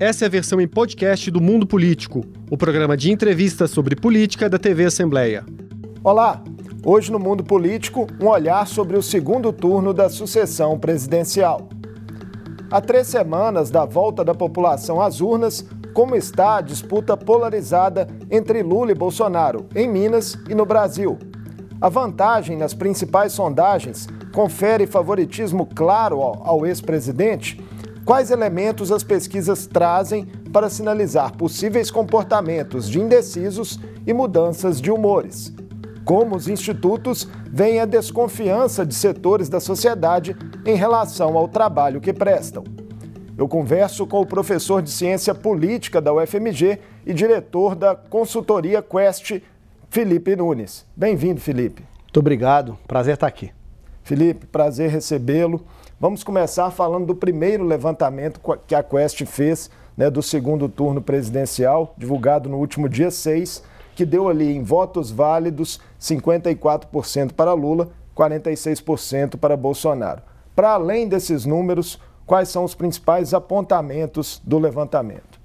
Essa é a versão em podcast do Mundo Político, o programa de entrevistas sobre política da TV Assembleia. Olá! Hoje no Mundo Político, um olhar sobre o segundo turno da sucessão presidencial. Há 3 semanas da volta da população às urnas, como está a disputa polarizada entre Lula e Bolsonaro, em Minas e no Brasil? A vantagem nas principais sondagens confere favoritismo claro ao ex-presidente? Quais elementos as pesquisas trazem para sinalizar possíveis comportamentos de indecisos e mudanças de humores? Como os institutos veem a desconfiança de setores da sociedade em relação ao trabalho que prestam? Eu converso com o professor de Ciência Política da UFMG e diretor da consultoria Quest, Felipe Nunes. Bem-vindo, Felipe. Muito obrigado, prazer estar aqui. Felipe, prazer recebê-lo. Vamos começar falando do primeiro levantamento que a Quest fez, do segundo turno presidencial, divulgado no último dia 6, que deu ali em votos válidos 54% para Lula, 46% para Bolsonaro. Para além desses números, quais são os principais apontamentos do levantamento?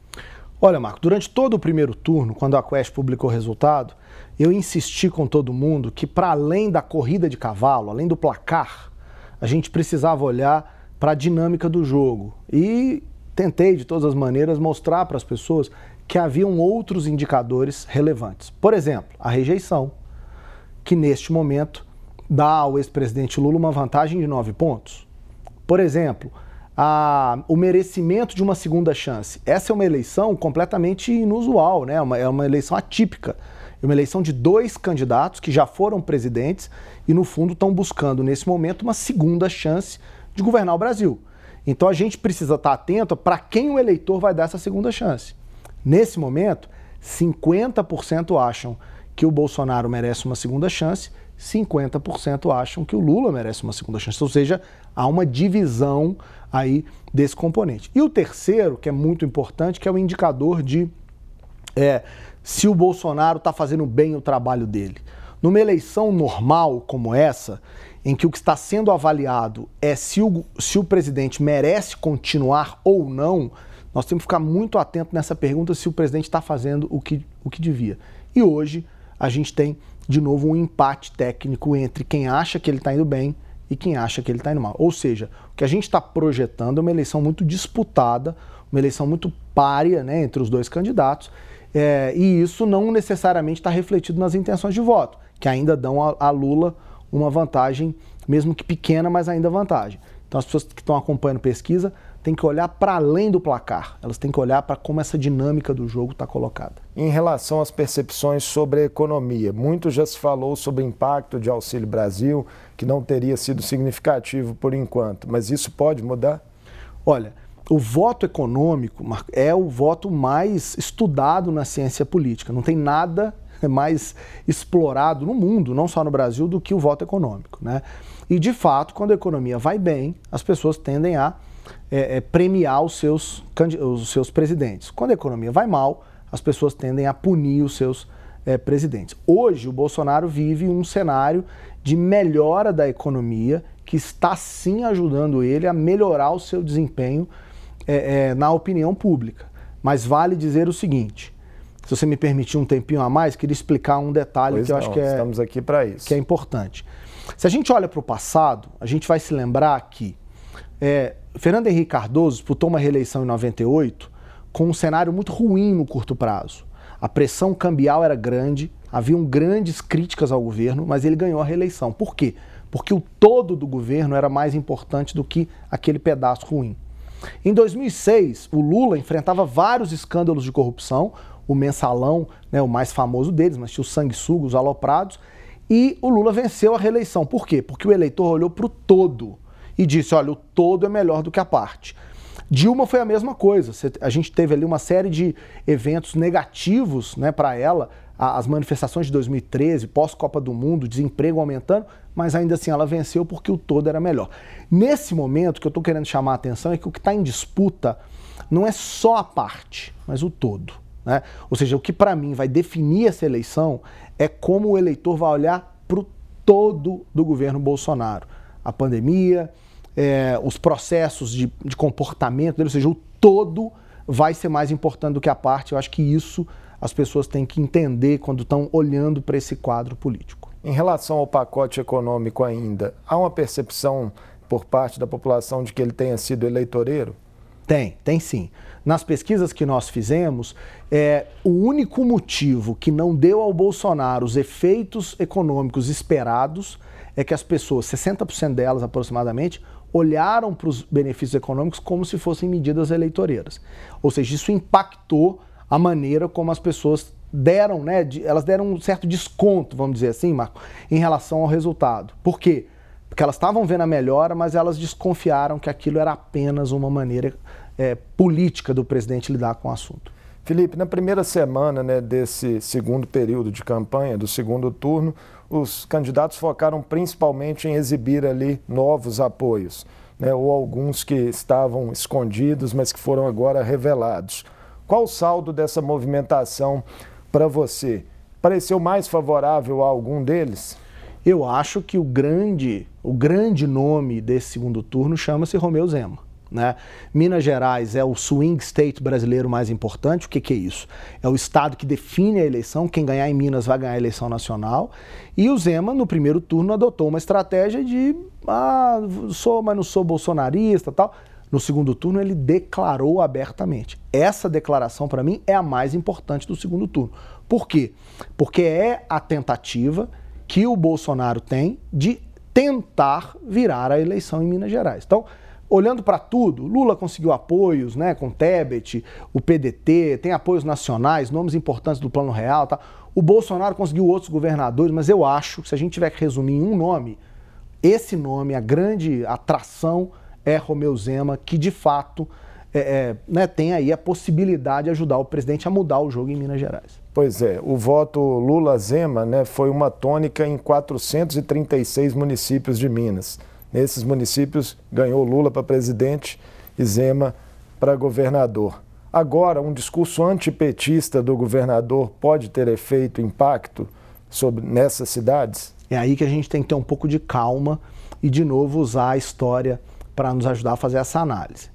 Olha, Marco, durante todo o primeiro turno, quando a Quest publicou o resultado, eu insisti com todo mundo que, para além da corrida de cavalo, além do placar, a gente precisava olhar para a dinâmica do jogo. E tentei, de todas as maneiras, mostrar para as pessoas que haviam outros indicadores relevantes. Por exemplo, a rejeição, que neste momento dá ao ex-presidente Lula uma vantagem de 9 pontos. Por exemplo, o merecimento de uma segunda chance. Essa é uma eleição completamente inusual, é uma eleição atípica. É uma eleição de 2 candidatos que já foram presidentes e, no fundo, estão buscando, nesse momento, uma segunda chance de governar o Brasil. Então a gente precisa estar atento para quem o eleitor vai dar essa segunda chance. Nesse momento, 50% acham que o Bolsonaro merece uma segunda chance, 50% acham que o Lula merece uma segunda chance. Ou seja, há uma divisão aí desse componente. E o terceiro, que é muito importante, que é o indicador de se o Bolsonaro está fazendo bem o trabalho dele. Numa eleição normal como essa, em que o que está sendo avaliado é se o presidente merece continuar ou não, nós temos que ficar muito atento nessa pergunta se o presidente está fazendo o que devia. E hoje a gente tem, de novo, um empate técnico entre quem acha que ele está indo bem e quem acha que ele está indo mal. Ou seja, o que a gente está projetando é uma eleição muito disputada, uma eleição muito párea entre os 2 candidatos, e isso não necessariamente está refletido nas intenções de voto, que ainda dão a Lula uma vantagem, mesmo que pequena, mas ainda vantagem. Então as pessoas que estão acompanhando pesquisa tem que olhar para além do placar, elas têm que olhar para como essa dinâmica do jogo está colocada. Em relação às percepções sobre a economia, muito já se falou sobre o impacto de Auxílio Brasil, que não teria sido significativo por enquanto, mas isso pode mudar? Olha, o voto econômico é o voto mais estudado na ciência política, não tem nada mais explorado no mundo, não só no Brasil, do que o voto econômico, E, de fato, quando a economia vai bem, as pessoas tendem a premiar os seus presidentes. Quando a economia vai mal, as pessoas tendem a punir os seus presidentes. Hoje, o Bolsonaro vive um cenário de melhora da economia que está, sim, ajudando ele a melhorar o seu desempenho na opinião pública. Mas vale dizer o seguinte, se você me permitir um tempinho a mais, queria explicar um detalhe que eu acho que estamos aqui para isso, que é importante. Se a gente olha para o passado, a gente vai se lembrar que Fernando Henrique Cardoso disputou uma reeleição em 98 com um cenário muito ruim no curto prazo. A pressão cambial era grande, haviam grandes críticas ao governo, mas ele ganhou a reeleição. Por quê? Porque o todo do governo era mais importante do que aquele pedaço ruim. Em 2006, o Lula enfrentava vários escândalos de corrupção, o mensalão, o mais famoso deles, mas tinha os sanguessugas, os aloprados, e o Lula venceu a reeleição. Por quê? Porque o eleitor olhou para o todo e disse, olha, o todo é melhor do que a parte. Dilma foi a mesma coisa, a gente teve ali uma série de eventos negativos para ela, as manifestações de 2013, pós-Copa do Mundo, desemprego aumentando, mas ainda assim ela venceu porque o todo era melhor. Nesse momento, o que eu estou querendo chamar a atenção é que o que está em disputa não é só a parte, mas o todo. Ou seja, o que para mim vai definir essa eleição é como o eleitor vai olhar para o todo do governo Bolsonaro. A pandemia, os processos de comportamento dele, ou seja, o todo vai ser mais importante do que a parte. Eu acho que isso as pessoas têm que entender quando estão olhando para esse quadro político. Em relação ao pacote econômico ainda, há uma percepção por parte da população de que ele tenha sido eleitoreiro? Tem sim. Nas pesquisas que nós fizemos, o único motivo que não deu ao Bolsonaro os efeitos econômicos esperados é que as pessoas, 60% delas aproximadamente, olharam para os benefícios econômicos como se fossem medidas eleitoreiras. Ou seja, isso impactou a maneira como as pessoas deram, elas deram um certo desconto, vamos dizer assim, Marco, em relação ao resultado. Por quê? Porque elas estavam vendo a melhora, mas elas desconfiaram que aquilo era apenas uma maneira política do presidente lidar com o assunto. Felipe, na primeira semana desse segundo período de campanha, do segundo turno, os candidatos focaram principalmente em exibir ali novos apoios, ou alguns que estavam escondidos, mas que foram agora revelados. Qual o saldo dessa movimentação para você? Pareceu mais favorável a algum deles? Eu acho que o grande nome desse segundo turno chama-se Romeu Zema. Minas Gerais é o swing state brasileiro mais importante. O que é isso? É o estado que define a eleição. Quem ganhar em Minas vai ganhar a eleição nacional. E o Zema, no primeiro turno, adotou uma estratégia de sou, mas não sou bolsonarista, tal. No segundo turno, ele declarou abertamente. Essa declaração, para mim, é a mais importante do segundo turno. Por quê? Porque é a tentativa que o Bolsonaro tem de tentar virar a eleição em Minas Gerais. Então, olhando para tudo, Lula conseguiu apoios com Tebet, o PDT, tem apoios nacionais, nomes importantes do Plano Real. Tá? O Bolsonaro conseguiu outros governadores, mas eu acho que se a gente tiver que resumir em um nome, esse nome, a grande atração é Romeu Zema, que de fato tem aí a possibilidade de ajudar o presidente a mudar o jogo em Minas Gerais. Pois é, o voto Lula-Zema foi uma tônica em 436 municípios de Minas. Nesses municípios ganhou Lula para presidente e Zema para governador. Agora, um discurso antipetista do governador pode ter efeito, impacto nessas cidades? É aí que a gente tem que ter um pouco de calma e, de novo, usar a história para nos ajudar a fazer essa análise.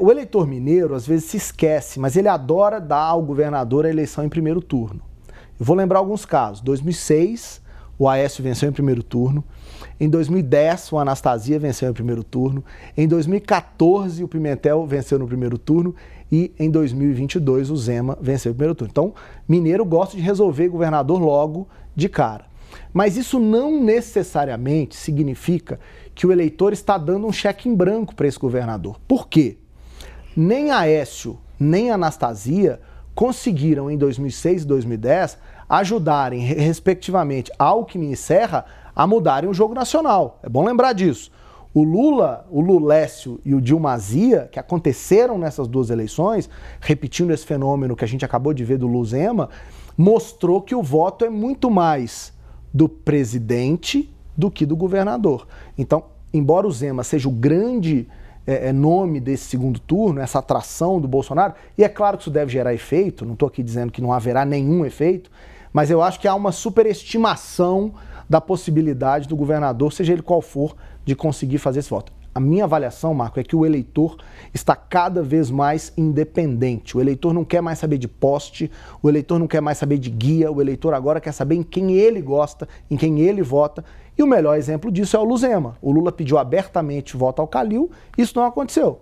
O eleitor mineiro às vezes se esquece, mas ele adora dar ao governador a eleição em primeiro turno. Eu vou lembrar alguns casos. Em 2006, o Aécio venceu em primeiro turno. Em 2010, o Anastasia venceu em primeiro turno. Em 2014, o Pimentel venceu no primeiro turno. E em 2022, o Zema venceu no primeiro turno. Então, mineiro gosta de resolver governador logo de cara. Mas isso não necessariamente significa que o eleitor está dando um cheque em branco para esse governador. Por quê? Nem Aécio, nem Anastasia conseguiram, em 2006 e 2010, ajudarem, respectivamente, Alckmin e Serra a mudarem o jogo nacional. É bom lembrar disso. O Lula, o Lulécio e o Dilmazia, que aconteceram nessas duas eleições, repetindo esse fenômeno que a gente acabou de ver do Lula Zema, mostrou que o voto é muito mais do presidente do que do governador. Então, embora o Zema seja o grande nome desse segundo turno, essa atração do Bolsonaro, e é claro que isso deve gerar efeito, não estou aqui dizendo que não haverá nenhum efeito, mas eu acho que há uma superestimação da possibilidade do governador, seja ele qual for, de conseguir fazer esse voto. A minha avaliação, Marco, é que o eleitor está cada vez mais independente. O eleitor não quer mais saber de poste, o eleitor não quer mais saber de guia, o eleitor agora quer saber em quem ele gosta, em quem ele vota. E o melhor exemplo disso é o Lula Zema. O Lula pediu abertamente voto ao Calil, isso não aconteceu.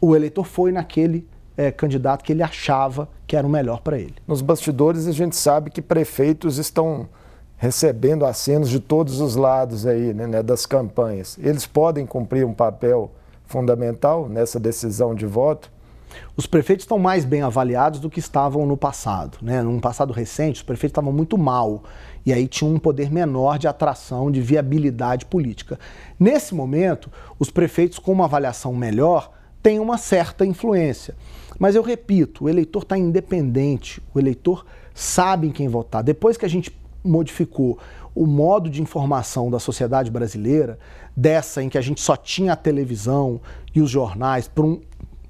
O eleitor foi naquele candidato que ele achava que era o melhor para ele. Nos bastidores a gente sabe que prefeitos estão recebendo acenos de todos os lados aí, das campanhas. Eles podem cumprir um papel fundamental nessa decisão de voto? Os prefeitos estão mais bem avaliados do que estavam no passado. No passado recente, os prefeitos estavam muito mal e aí tinham um poder menor de atração, de viabilidade política. Nesse momento, os prefeitos com uma avaliação melhor têm uma certa influência. Mas eu repito, o eleitor está independente, o eleitor sabe em quem votar. Depois que a gente modificou o modo de informação da sociedade brasileira, dessa em que a gente só tinha a televisão e os jornais, para um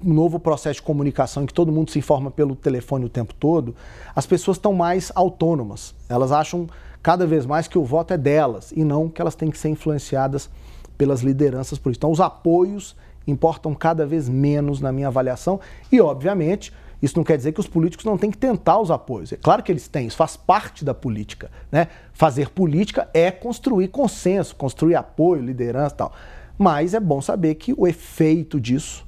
novo processo de comunicação em que todo mundo se informa pelo telefone o tempo todo, as pessoas estão mais autônomas. Elas acham cada vez mais que o voto é delas e não que elas têm que ser influenciadas pelas lideranças políticas. Então, os apoios importam cada vez menos na minha avaliação e, obviamente, isso não quer dizer que os políticos não têm que tentar os apoios. É claro que eles têm, isso faz parte da política, né? Fazer política é construir consenso, construir apoio, liderança e tal. Mas é bom saber que o efeito disso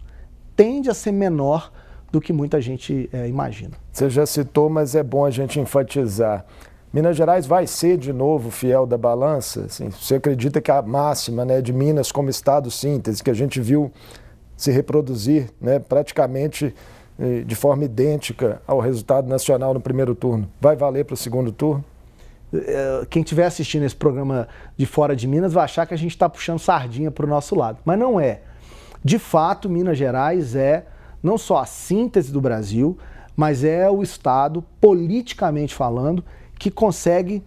tende a ser menor do que muita gente imagina. Você já citou, mas é bom a gente enfatizar. Minas Gerais vai ser de novo fiel da balança? Assim, você acredita que a máxima, né, de Minas como estado síntese, que a gente viu se reproduzir, né, praticamente de forma idêntica ao resultado nacional no primeiro turno, vai valer para o segundo turno? Quem estiver assistindo esse programa de fora de Minas vai achar que a gente está puxando sardinha para o nosso lado, mas não é. De fato, Minas Gerais é não só a síntese do Brasil, mas é o estado, politicamente falando, que consegue,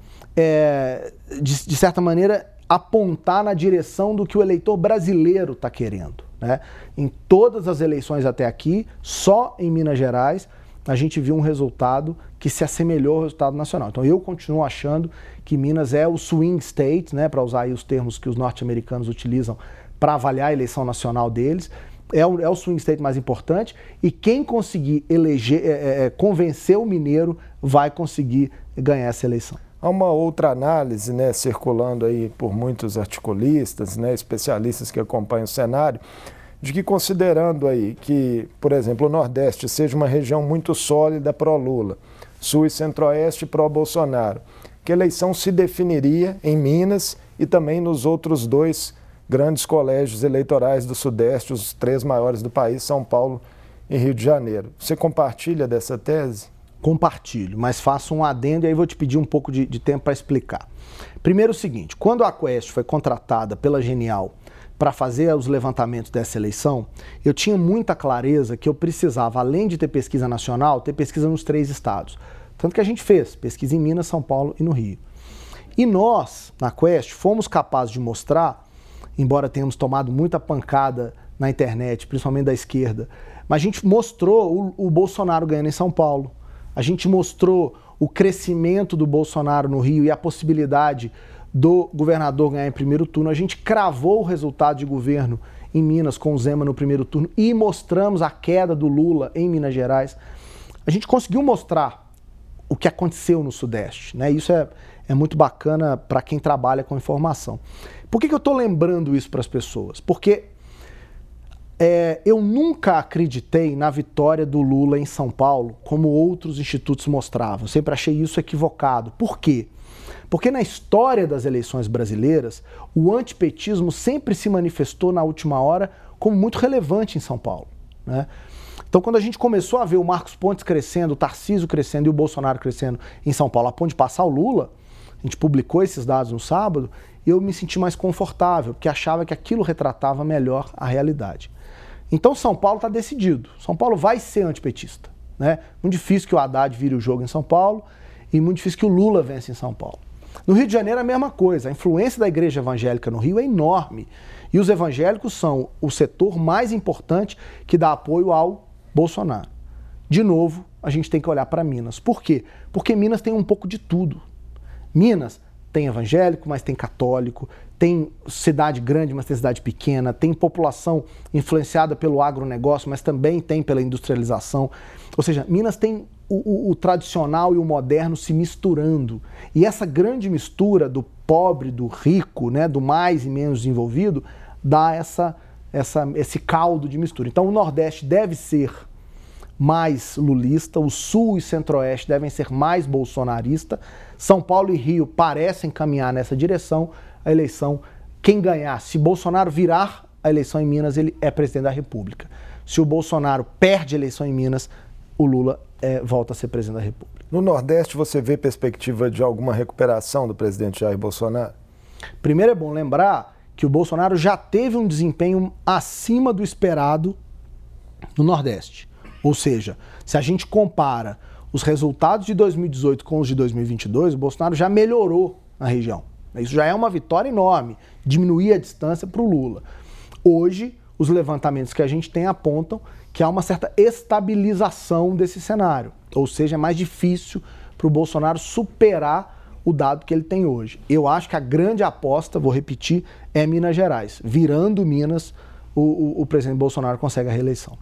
de certa maneira, apontar na direção do que o eleitor brasileiro está querendo, né? Em todas as eleições até aqui, só em Minas Gerais, a gente viu um resultado que se assemelhou ao resultado nacional. Então eu continuo achando que Minas é o swing state, né, para usar aí os termos que os norte-americanos utilizam para avaliar a eleição nacional deles, é o swing state mais importante, e quem conseguir eleger, convencer o mineiro vai conseguir ganhar essa eleição. Há uma outra análise, né, circulando aí por muitos articulistas, né, especialistas que acompanham o cenário, de que, considerando aí que, por exemplo, o Nordeste seja uma região muito sólida pró-Lula, Sul e Centro-Oeste pró-Bolsonaro, que a eleição se definiria em Minas e também nos outros dois grandes colégios eleitorais do Sudeste, os três maiores do país, São Paulo e Rio de Janeiro. Você compartilha dessa tese? Compartilho, mas faço um adendo e aí vou te pedir um pouco de tempo para explicar. Primeiro o seguinte, quando a Quest foi contratada pela Genial para fazer os levantamentos dessa eleição, eu tinha muita clareza que eu precisava, além de ter pesquisa nacional, ter pesquisa nos três estados. Tanto que a gente fez pesquisa em Minas, São Paulo e no Rio. E nós, na Quest, fomos capazes de mostrar, embora tenhamos tomado muita pancada na internet, principalmente da esquerda, mas a gente mostrou o Bolsonaro ganhando em São Paulo. A gente mostrou o crescimento do Bolsonaro no Rio e a possibilidade do governador ganhar em primeiro turno. A gente cravou o resultado de governo em Minas com o Zema no primeiro turno e mostramos a queda do Lula em Minas Gerais. A gente conseguiu mostrar o que aconteceu no Sudeste, né? Isso é muito bacana para quem trabalha com informação. Por que eu estou lembrando isso para as pessoas? Porque eu nunca acreditei na vitória do Lula em São Paulo, como outros institutos mostravam. Eu sempre achei isso equivocado. Por quê? Porque na história das eleições brasileiras, o antipetismo sempre se manifestou na última hora como muito relevante em São Paulo, né? Então, quando a gente começou a ver o Marcos Pontes crescendo, o Tarcísio crescendo e o Bolsonaro crescendo em São Paulo, a ponto de passar o Lula, a gente publicou esses dados no sábado, e eu me senti mais confortável, porque achava que aquilo retratava melhor a realidade. Então São Paulo está decidido. São Paulo vai ser antipetista, né? Muito difícil que o Haddad vire o jogo em São Paulo e muito difícil que o Lula vença em São Paulo. No Rio de Janeiro é a mesma coisa. A influência da igreja evangélica no Rio é enorme. E os evangélicos são o setor mais importante que dá apoio ao Bolsonaro. De novo, a gente tem que olhar para Minas. Por quê? Porque Minas tem um pouco de tudo. Minas tem evangélico, mas tem católico, tem cidade grande, mas tem cidade pequena, tem população influenciada pelo agronegócio, mas também tem pela industrialização. Ou seja, Minas tem o tradicional e o moderno se misturando. E essa grande mistura do pobre, do rico, né, do mais e menos desenvolvido, dá esse caldo de mistura. Então o Nordeste deve ser mais lulista, o Sul e Centro-Oeste devem ser mais bolsonarista, São Paulo e Rio parecem caminhar nessa direção. A eleição, quem ganhar, se Bolsonaro virar a eleição em Minas, ele é presidente da República. Se o Bolsonaro perde a eleição em Minas, o Lula volta a ser presidente da República. No Nordeste, você vê perspectiva de alguma recuperação do presidente Jair Bolsonaro? Primeiro é bom lembrar que o Bolsonaro já teve um desempenho acima do esperado no Nordeste. Ou seja, se a gente compara os resultados de 2018 com os de 2022, o Bolsonaro já melhorou na região. Isso já é uma vitória enorme, diminuir a distância para o Lula. Hoje, os levantamentos que a gente tem apontam que há uma certa estabilização desse cenário. Ou seja, é mais difícil para o Bolsonaro superar o dado que ele tem hoje. Eu acho que a grande aposta, vou repetir, é Minas Gerais. Virando Minas, o presidente Bolsonaro consegue a reeleição.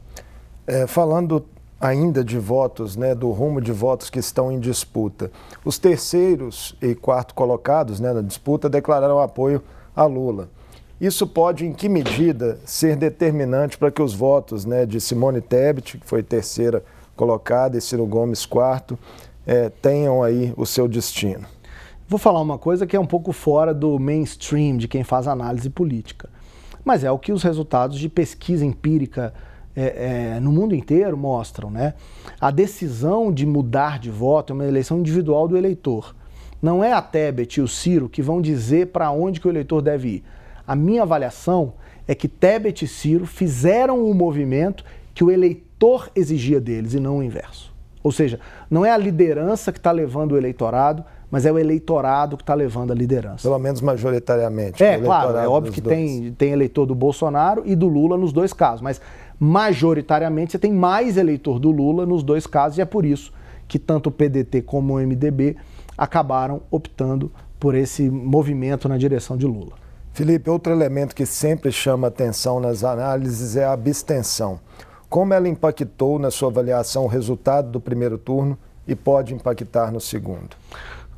É, falando ainda de votos, né, do rumo de votos que estão em disputa, os terceiros e quarto colocados, né, na disputa declararam apoio a Lula. Isso pode, em que medida, ser determinante para que os votos, né, de Simone Tebet, que foi terceira colocada, e Ciro Gomes, quarto, tenham aí o seu destino? Vou falar uma coisa que é um pouco fora do mainstream de quem faz análise política, mas é o que os resultados de pesquisa empírica no mundo inteiro mostram, né? A decisão de mudar de voto é uma eleição individual do eleitor. Não é a Tebet e o Ciro que vão dizer para onde que o eleitor deve ir. A minha avaliação é que Tebet e Ciro fizeram o movimento que o eleitor exigia deles e não o inverso. Ou seja, não é a liderança que está levando o eleitorado, mas é o eleitorado que está levando a liderança. Pelo menos majoritariamente. É, claro, é óbvio que tem eleitor do Bolsonaro e do Lula nos dois casos, mas majoritariamente você tem mais eleitor do Lula nos dois casos, e é por isso que tanto o PDT como o MDB acabaram optando por esse movimento na direção de Lula. Felipe, outro elemento que sempre chama atenção nas análises é a abstenção. Como ela impactou na sua avaliação o resultado do primeiro turno e pode impactar no segundo?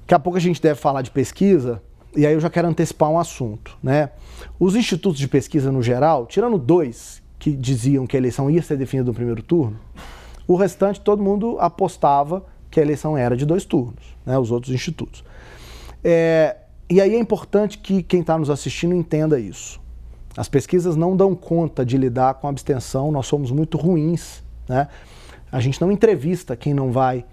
Daqui a pouco a gente deve falar de pesquisa, e aí eu já quero antecipar um assunto, né? Os institutos de pesquisa no geral, tirando dois que diziam que a eleição ia ser definida no primeiro turno, o restante todo mundo apostava que a eleição era de dois turnos, né? Os outros institutos. E aí é importante que quem está nos assistindo entenda isso. As pesquisas não dão conta de lidar com a abstenção, nós somos muito ruins, né? A gente não entrevista quem não vai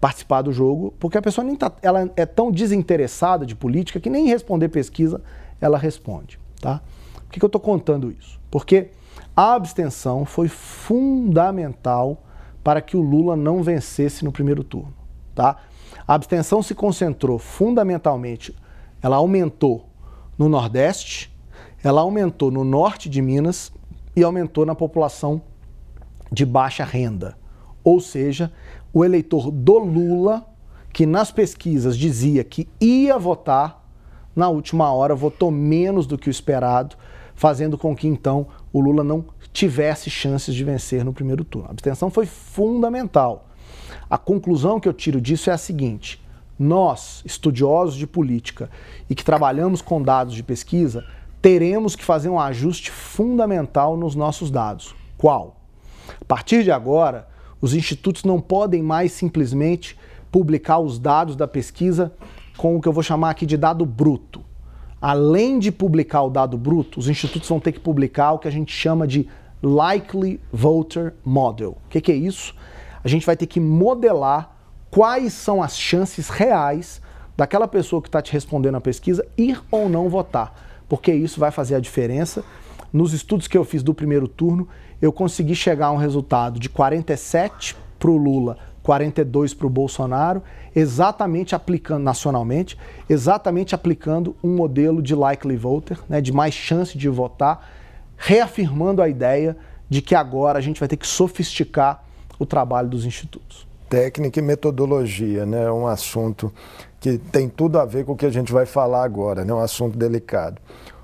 participar do jogo, porque a pessoa nem ela é tão desinteressada de política que nem responder pesquisa ela responde, tá? Por que eu estou contando isso? Porque a abstenção foi fundamental para que o Lula não vencesse no primeiro turno, tá? A abstenção se concentrou fundamentalmente, ela aumentou no Nordeste, ela aumentou no Norte de Minas e aumentou na população de baixa renda. Ou seja, o eleitor do Lula, que nas pesquisas dizia que ia votar, na última hora votou menos do que o esperado, fazendo com que então o Lula não tivesse chances de vencer no primeiro turno. A abstenção foi fundamental. A conclusão que eu tiro disso é a seguinte: nós, estudiosos de política e que trabalhamos com dados de pesquisa, teremos que fazer um ajuste fundamental nos nossos dados. Qual? A partir de agora, os institutos não podem mais simplesmente publicar os dados da pesquisa com o que eu vou chamar aqui de dado bruto. Além de publicar o dado bruto, os institutos vão ter que publicar o que a gente chama de Likely Voter Model. O que é isso? A gente vai ter que modelar quais são as chances reais daquela pessoa que está te respondendo a pesquisa ir ou não votar, porque isso vai fazer a diferença. Nos estudos que eu fiz do primeiro turno, eu consegui chegar a um resultado de 47 para o Lula, 42 para o Bolsonaro, exatamente aplicando, nacionalmente, exatamente aplicando um modelo de likely voter, né, de mais chance de votar, reafirmando a ideia de que agora a gente vai ter que sofisticar o trabalho dos institutos. Técnica e metodologia, né? É um assunto que tem tudo a ver com o que a gente vai falar agora, né? Um assunto delicado.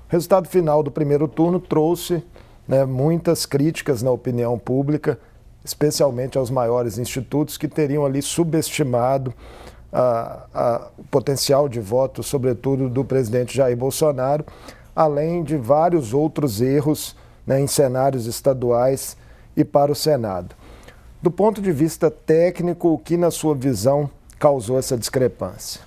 O resultado final do primeiro turno trouxe, né, muitas críticas na opinião pública, especialmente aos maiores institutos que teriam ali subestimado o potencial de voto, sobretudo do presidente Jair Bolsonaro, além de vários outros erros, né, em cenários estaduais e para o Senado. Do ponto de vista técnico, o que na sua visão causou essa discrepância?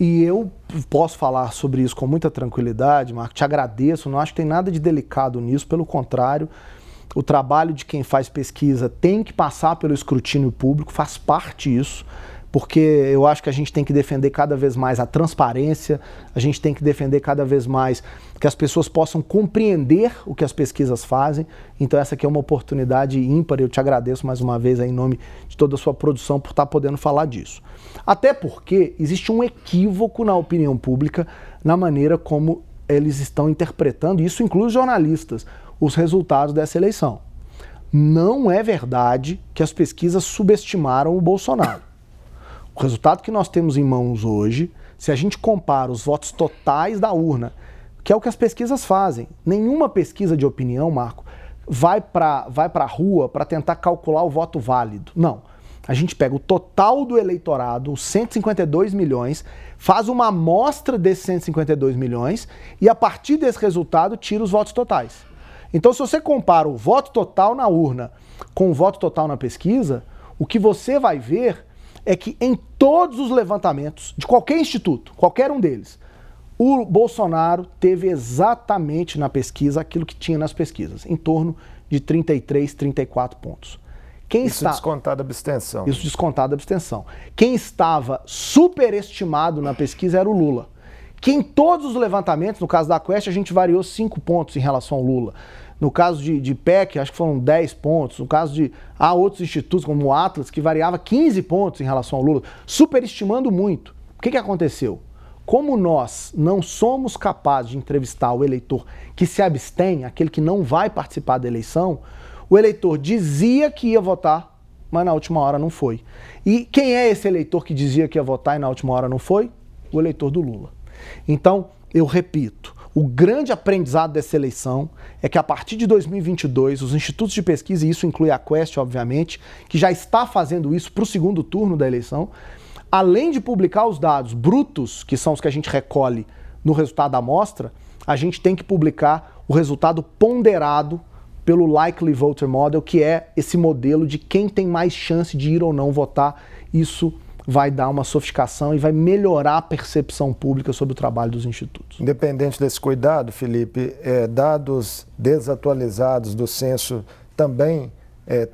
E eu posso falar sobre isso com muita tranquilidade, Marco, te agradeço, não acho que tem nada de delicado nisso, pelo contrário, o trabalho de quem faz pesquisa tem que passar pelo escrutínio público, faz parte disso, porque eu acho que a gente tem que defender cada vez mais a transparência, a gente tem que defender cada vez mais que as pessoas possam compreender o que as pesquisas fazem. Então essa aqui é uma oportunidade ímpar, eu te agradeço mais uma vez aí, em nome de toda a sua produção, por estar podendo falar disso. Até porque existe um equívoco na opinião pública, na maneira como eles estão interpretando, e isso inclui os jornalistas, os resultados dessa eleição. Não é verdade que as pesquisas subestimaram o Bolsonaro. O resultado que nós temos em mãos hoje, se a gente compara os votos totais da urna que é o que as pesquisas fazem. Nenhuma pesquisa de opinião, Marco, vai pra rua para tentar calcular o voto válido. Não. A gente pega o total do eleitorado, os 152 milhões, faz uma amostra desses 152 milhões e a partir desse resultado tira os votos totais. Então, se você compara o voto total na urna com o voto total na pesquisa, o que você vai ver é que em todos os levantamentos de qualquer instituto, qualquer um deles, o Bolsonaro teve exatamente na pesquisa aquilo que tinha nas pesquisas, em torno de 33, 34 pontos. Descontado a abstenção. Isso descontado a abstenção. Quem estava superestimado na pesquisa era o Lula, que em todos os levantamentos, no caso da Quest, a gente variou 5 pontos em relação ao Lula. No caso de PEC, acho que foram 10 pontos. No caso de outros institutos, como o Atlas, que variava 15 pontos em relação ao Lula, superestimando muito. O que aconteceu? Como nós não somos capazes de entrevistar o eleitor que se abstém, aquele que não vai participar da eleição, o eleitor dizia que ia votar, mas na última hora não foi. E quem é esse eleitor que dizia que ia votar e na última hora não foi? O eleitor do Lula. Então, eu repito, o grande aprendizado dessa eleição é que a partir de 2022, os institutos de pesquisa, e isso inclui a Quest, obviamente, que já está fazendo isso para o segundo turno da eleição, além de publicar os dados brutos, que são os que a gente recolhe no resultado da amostra, a gente tem que publicar o resultado ponderado pelo Likely Voter Model, que é esse modelo de quem tem mais chance de ir ou não votar. Isso vai dar uma sofisticação e vai melhorar a percepção pública sobre o trabalho dos institutos. Independente desse cuidado, Felipe, dados desatualizados do censo também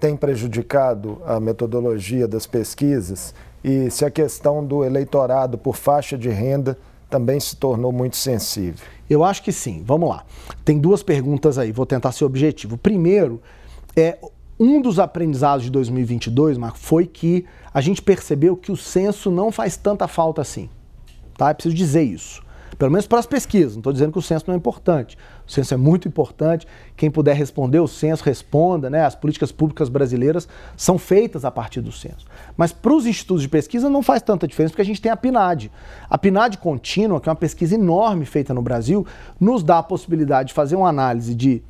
têm prejudicado a metodologia das pesquisas? E se a questão do eleitorado por faixa de renda também se tornou muito sensível? Eu acho que sim. Vamos lá. Tem duas perguntas aí, vou tentar ser objetivo. Primeiro, um dos aprendizados de 2022, Marco, foi que a gente percebeu que o censo não faz tanta falta assim. Tá? É preciso dizer isso. Pelo menos para as pesquisas. Não estou dizendo que o censo não é importante. O censo é muito importante. Quem puder responder o censo, responda, né? As políticas públicas brasileiras são feitas a partir do censo. Mas para os institutos de pesquisa não faz tanta diferença, porque a gente tem a PNAD. A PNAD contínua, que é uma pesquisa enorme feita no Brasil, nos dá a possibilidade de fazer uma análise de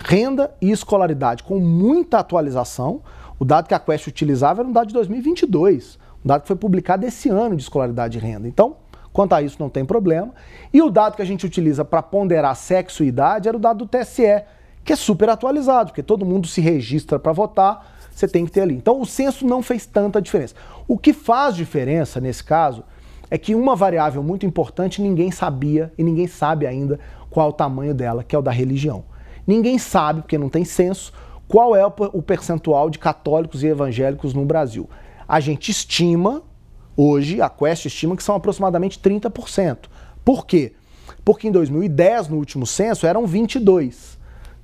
renda e escolaridade com muita atualização. O dado que a Quest utilizava era um dado de 2022. Um dado que foi publicado esse ano de escolaridade e renda. Então, quanto a isso, não tem problema. E o dado que a gente utiliza para ponderar sexo e idade era o dado do TSE, que é super atualizado, porque todo mundo se registra para votar, você tem que ter ali. Então, o censo não fez tanta diferença. O que faz diferença, nesse caso, é que uma variável muito importante ninguém sabia, e ninguém sabe ainda qual é o tamanho dela, que é o da religião. Ninguém sabe, porque não tem censo, qual é o percentual de católicos e evangélicos no Brasil. A gente estima... Hoje, a Quest estima que são aproximadamente 30%. Por quê? Porque em 2010, no último censo, eram 22%.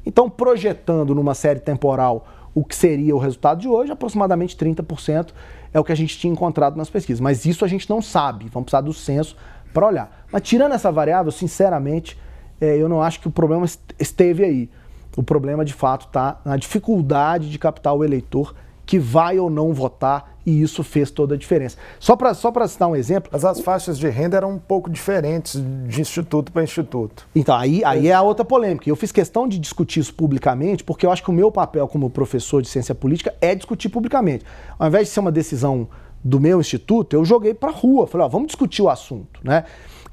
Então, projetando numa série temporal o que seria o resultado de hoje, aproximadamente 30% é o que a gente tinha encontrado nas pesquisas. Mas isso a gente não sabe, vamos precisar do censo para olhar. Mas tirando essa variável, sinceramente, eu não acho que o problema esteve aí. O problema, de fato, está na dificuldade de captar o eleitor que vai ou não votar, e isso fez toda a diferença. Só para citar um exemplo... Mas as faixas de renda eram um pouco diferentes de instituto para instituto. Então, aí é a outra polêmica. Eu fiz questão de discutir isso publicamente, porque eu acho que o meu papel como professor de ciência política é discutir publicamente. Ao invés de ser uma decisão do meu instituto, eu joguei para a rua. Falei, ó, vamos discutir o assunto, né?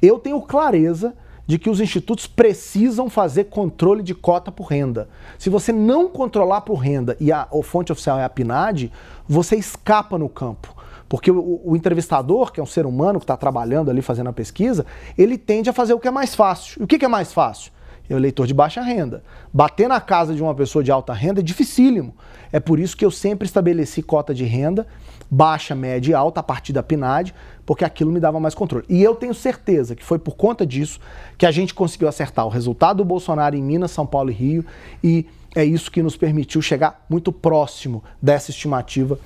Eu tenho clareza de que os institutos precisam fazer controle de cota por renda. Se você não controlar por renda e a fonte oficial é a PNAD, você escapa no campo. Porque o entrevistador, que é um ser humano que está trabalhando ali fazendo a pesquisa, ele tende a fazer o que é mais fácil. E o que é mais fácil? É o eleitor de baixa renda. Bater na casa de uma pessoa de alta renda é dificílimo. É por isso que eu sempre estabeleci cota de renda baixa, média e alta a partir da PNAD, porque aquilo me dava mais controle. E eu tenho certeza que foi por conta disso que a gente conseguiu acertar o resultado do Bolsonaro em Minas, São Paulo e Rio, e é isso que nos permitiu chegar muito próximo dessa estimativa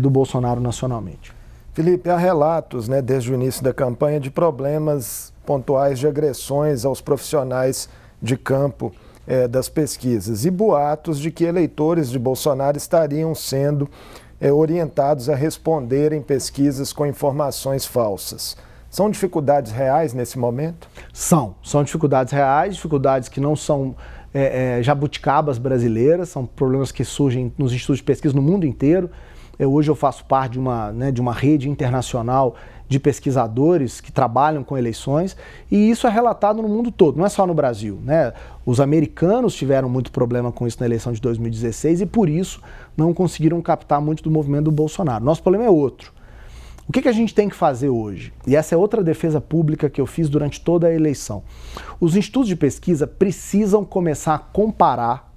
do Bolsonaro nacionalmente. Felipe, há relatos, né, desde o início da campanha, de problemas pontuais de agressões aos profissionais de campo das pesquisas e boatos de que eleitores de Bolsonaro estariam sendo orientados a responderem pesquisas com informações falsas. São dificuldades reais nesse momento? São dificuldades reais, dificuldades que não são jabuticabas brasileiras, são problemas que surgem nos institutos de pesquisa no mundo inteiro. Hoje eu faço parte de uma rede internacional de pesquisadores que trabalham com eleições, e isso é relatado no mundo todo, não é só no Brasil, né? Os americanos tiveram muito problema com isso na eleição de 2016 e por isso não conseguiram captar muito do movimento do Bolsonaro. Nosso problema é outro. O que a gente tem que fazer hoje? E essa é outra defesa pública que eu fiz durante toda a eleição. Os institutos de pesquisa precisam começar a comparar,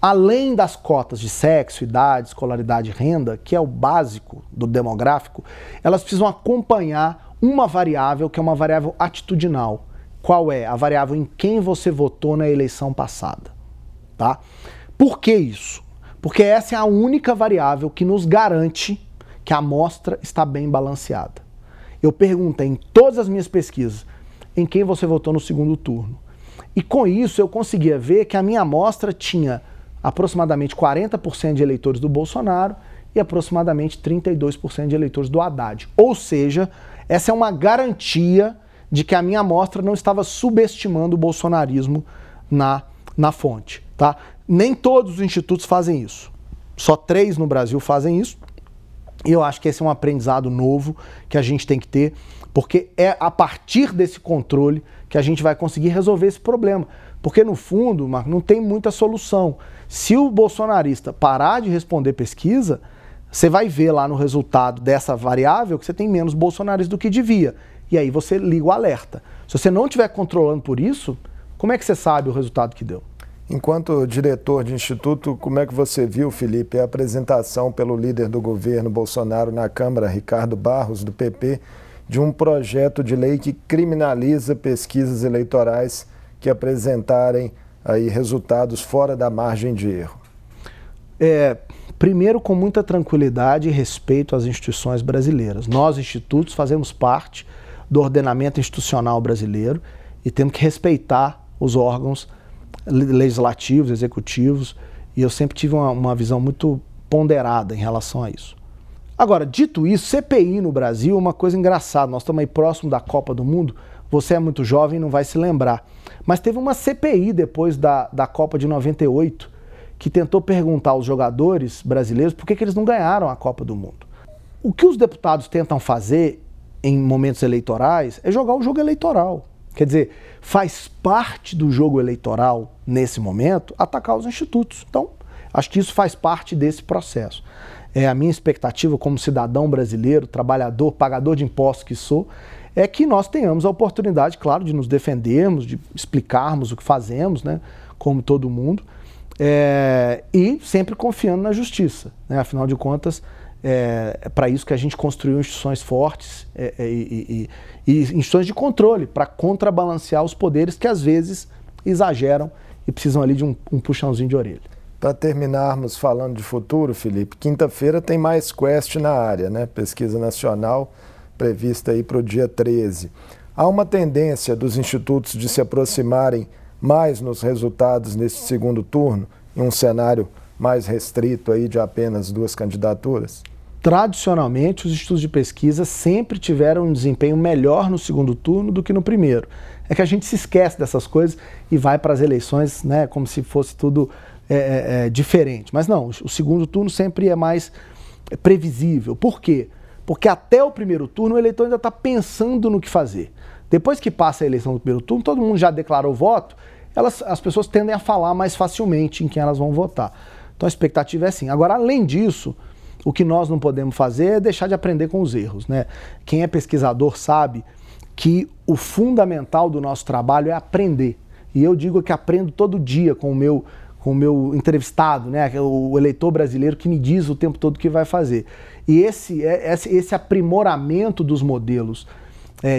além das cotas de sexo, idade, escolaridade e renda, que é o básico do demográfico, elas precisam acompanhar uma variável que é uma variável atitudinal. Qual é? A variável em quem você votou na eleição passada. Tá? Por que isso? Porque essa é a única variável que nos garante que a amostra está bem balanceada. Eu perguntei em todas as minhas pesquisas em quem você votou no segundo turno. E com isso eu conseguia ver que a minha amostra tinha aproximadamente 40% de eleitores do Bolsonaro e aproximadamente 32% de eleitores do Haddad. Ou seja, essa é uma garantia de que a minha amostra não estava subestimando o bolsonarismo na fonte. Tá? Nem todos os institutos fazem isso. Só 3 no Brasil fazem isso. E eu acho que esse é um aprendizado novo que a gente tem que ter, porque é a partir desse controle que a gente vai conseguir resolver esse problema. Porque, no fundo, Marco, não tem muita solução. Se o bolsonarista parar de responder pesquisa, você vai ver lá no resultado dessa variável que você tem menos bolsonaristas do que devia. E aí você liga o alerta. Se você não estiver controlando por isso, como é que você sabe o resultado que deu? Enquanto diretor de instituto, como é que você viu, Felipe, a apresentação pelo líder do governo Bolsonaro na Câmara, Ricardo Barros, do PP, de um projeto de lei que criminaliza pesquisas eleitorais que apresentarem aí resultados fora da margem de erro? Primeiro, com muita tranquilidade e respeito às instituições brasileiras. Nós, institutos, fazemos parte do ordenamento institucional brasileiro e temos que respeitar os órgãos legislativos, executivos, e eu sempre tive uma visão muito ponderada em relação a isso. Agora, dito isso, CPI no Brasil é uma coisa engraçada. Nós estamos aí próximo da Copa do Mundo, você é muito jovem e não vai se lembrar. Mas teve uma CPI depois da Copa de 98, que tentou perguntar aos jogadores brasileiros por que eles não ganharam a Copa do Mundo. O que os deputados tentam fazer em momentos eleitorais é jogar o jogo eleitoral. Quer dizer, faz parte do jogo eleitoral, nesse momento, atacar os institutos. Então, acho que isso faz parte desse processo. A minha expectativa como cidadão brasileiro, trabalhador, pagador de impostos que sou, é que nós tenhamos a oportunidade, claro, de nos defendermos, de explicarmos o que fazemos, né, como todo mundo, e sempre confiando na justiça. Né? Afinal de contas, é para isso que a gente construiu instituições fortes e instituições de controle, para contrabalancear os poderes que às vezes exageram e precisam ali de um puxãozinho de orelha. Para terminarmos falando de futuro, Felipe, quinta-feira tem mais Quest na área, né? Pesquisa nacional prevista aí para o dia 13. Há uma tendência dos institutos de se aproximarem mais nos resultados nesse segundo turno, em um cenário mais restrito aí de apenas 2 candidaturas? Tradicionalmente, os institutos de pesquisa sempre tiveram um desempenho melhor no segundo turno do que no primeiro. É que a gente se esquece dessas coisas e vai para as eleições, né, como se fosse tudo diferente. Mas não, o segundo turno sempre é mais previsível. Por quê? Porque até o primeiro turno o eleitor ainda está pensando no que fazer. Depois que passa a eleição do primeiro turno, todo mundo já declarou voto, as pessoas tendem a falar mais facilmente em quem elas vão votar. Então a expectativa é assim. Agora, além disso, o que nós não podemos fazer é deixar de aprender com os erros, né? Quem é pesquisador sabe que o fundamental do nosso trabalho é aprender. E eu digo que aprendo todo dia com o meu entrevistado, né? O eleitor brasileiro que me diz o tempo todo o que vai fazer. E esse aprimoramento dos modelos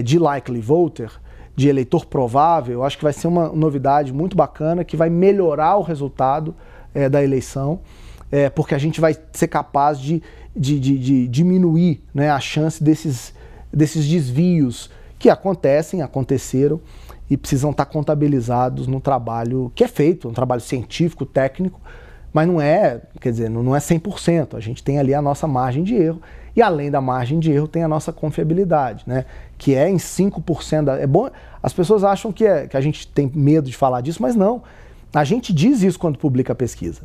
de likely voter, de eleitor provável, eu acho que vai ser uma novidade muito bacana que vai melhorar o resultado da eleição, porque a gente vai ser capaz de diminuir, né, a chance desses desvios que aconteceram e precisam estar contabilizados no trabalho que é feito, um trabalho científico, técnico, Mas não é, quer dizer, não é 100%. A gente tem ali a nossa margem de erro. E além da margem de erro, tem a nossa confiabilidade, né? Que é em 5%. É bom, as pessoas acham que a gente tem medo de falar disso, mas não. A gente diz isso quando publica a pesquisa.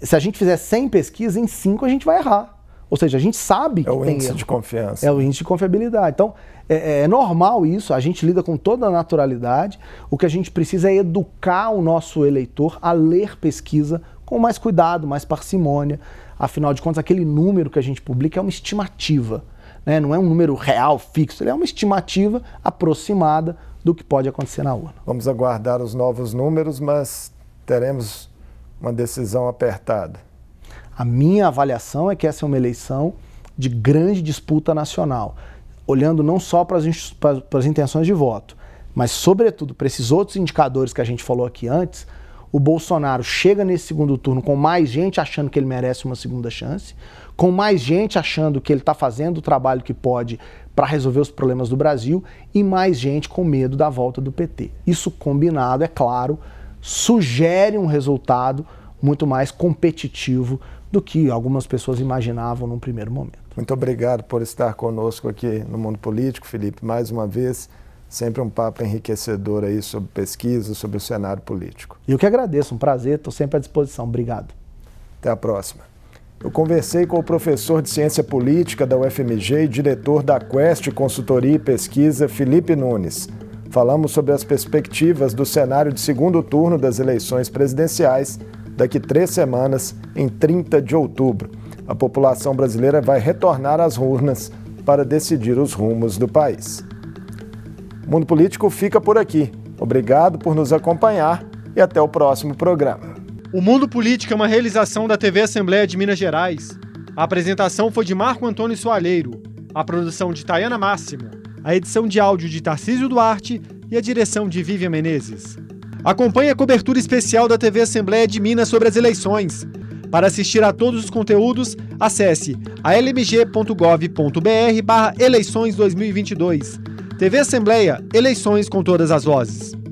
Se a gente fizer 100 pesquisas, em 5 a gente vai errar. Ou seja, a gente sabe que tem erro. É o índice de confiança. É o índice de confiabilidade. Então, é normal isso, a gente lida com toda a naturalidade. O que a gente precisa é educar o nosso eleitor a ler pesquisa com mais cuidado, mais parcimônia. Afinal de contas, aquele número que a gente publica é uma estimativa, né? Não é um número real, fixo, ele é uma estimativa aproximada do que pode acontecer na urna. Vamos aguardar os novos números, mas teremos uma decisão apertada. A minha avaliação é que essa é uma eleição de grande disputa nacional, olhando não só para as intenções de voto, mas, sobretudo, para esses outros indicadores que a gente falou aqui antes. O Bolsonaro chega nesse segundo turno com mais gente achando que ele merece uma segunda chance, com mais gente achando que ele está fazendo o trabalho que pode para resolver os problemas do Brasil e mais gente com medo da volta do PT. Isso combinado, é claro, sugere um resultado muito mais competitivo do que algumas pessoas imaginavam num primeiro momento. Muito obrigado por estar conosco aqui no Mundo Político, Felipe. Mais uma vez, sempre um papo enriquecedor aí sobre pesquisa, sobre o cenário político. Eu que agradeço, um prazer, estou sempre à disposição. Obrigado. Até a próxima. Eu conversei com o professor de Ciência Política da UFMG e diretor da Quest Consultoria e Pesquisa, Felipe Nunes. Falamos sobre as perspectivas do cenário de segundo turno das eleições presidenciais daqui 3 semanas, em 30 de outubro. A população brasileira vai retornar às urnas para decidir os rumos do país. O Mundo Político fica por aqui. Obrigado por nos acompanhar e até o próximo programa. O Mundo Político é uma realização da TV Assembleia de Minas Gerais. A apresentação foi de Marco Antônio Soalheiro, a produção de Tayana Máximo, a edição de áudio de Tarcísio Duarte e a direção de Viviane Menezes. Acompanhe a cobertura especial da TV Assembleia de Minas sobre as eleições. Para assistir a todos os conteúdos, acesse almg.gov.br/eleições2022. TV Assembleia, eleições com todas as vozes.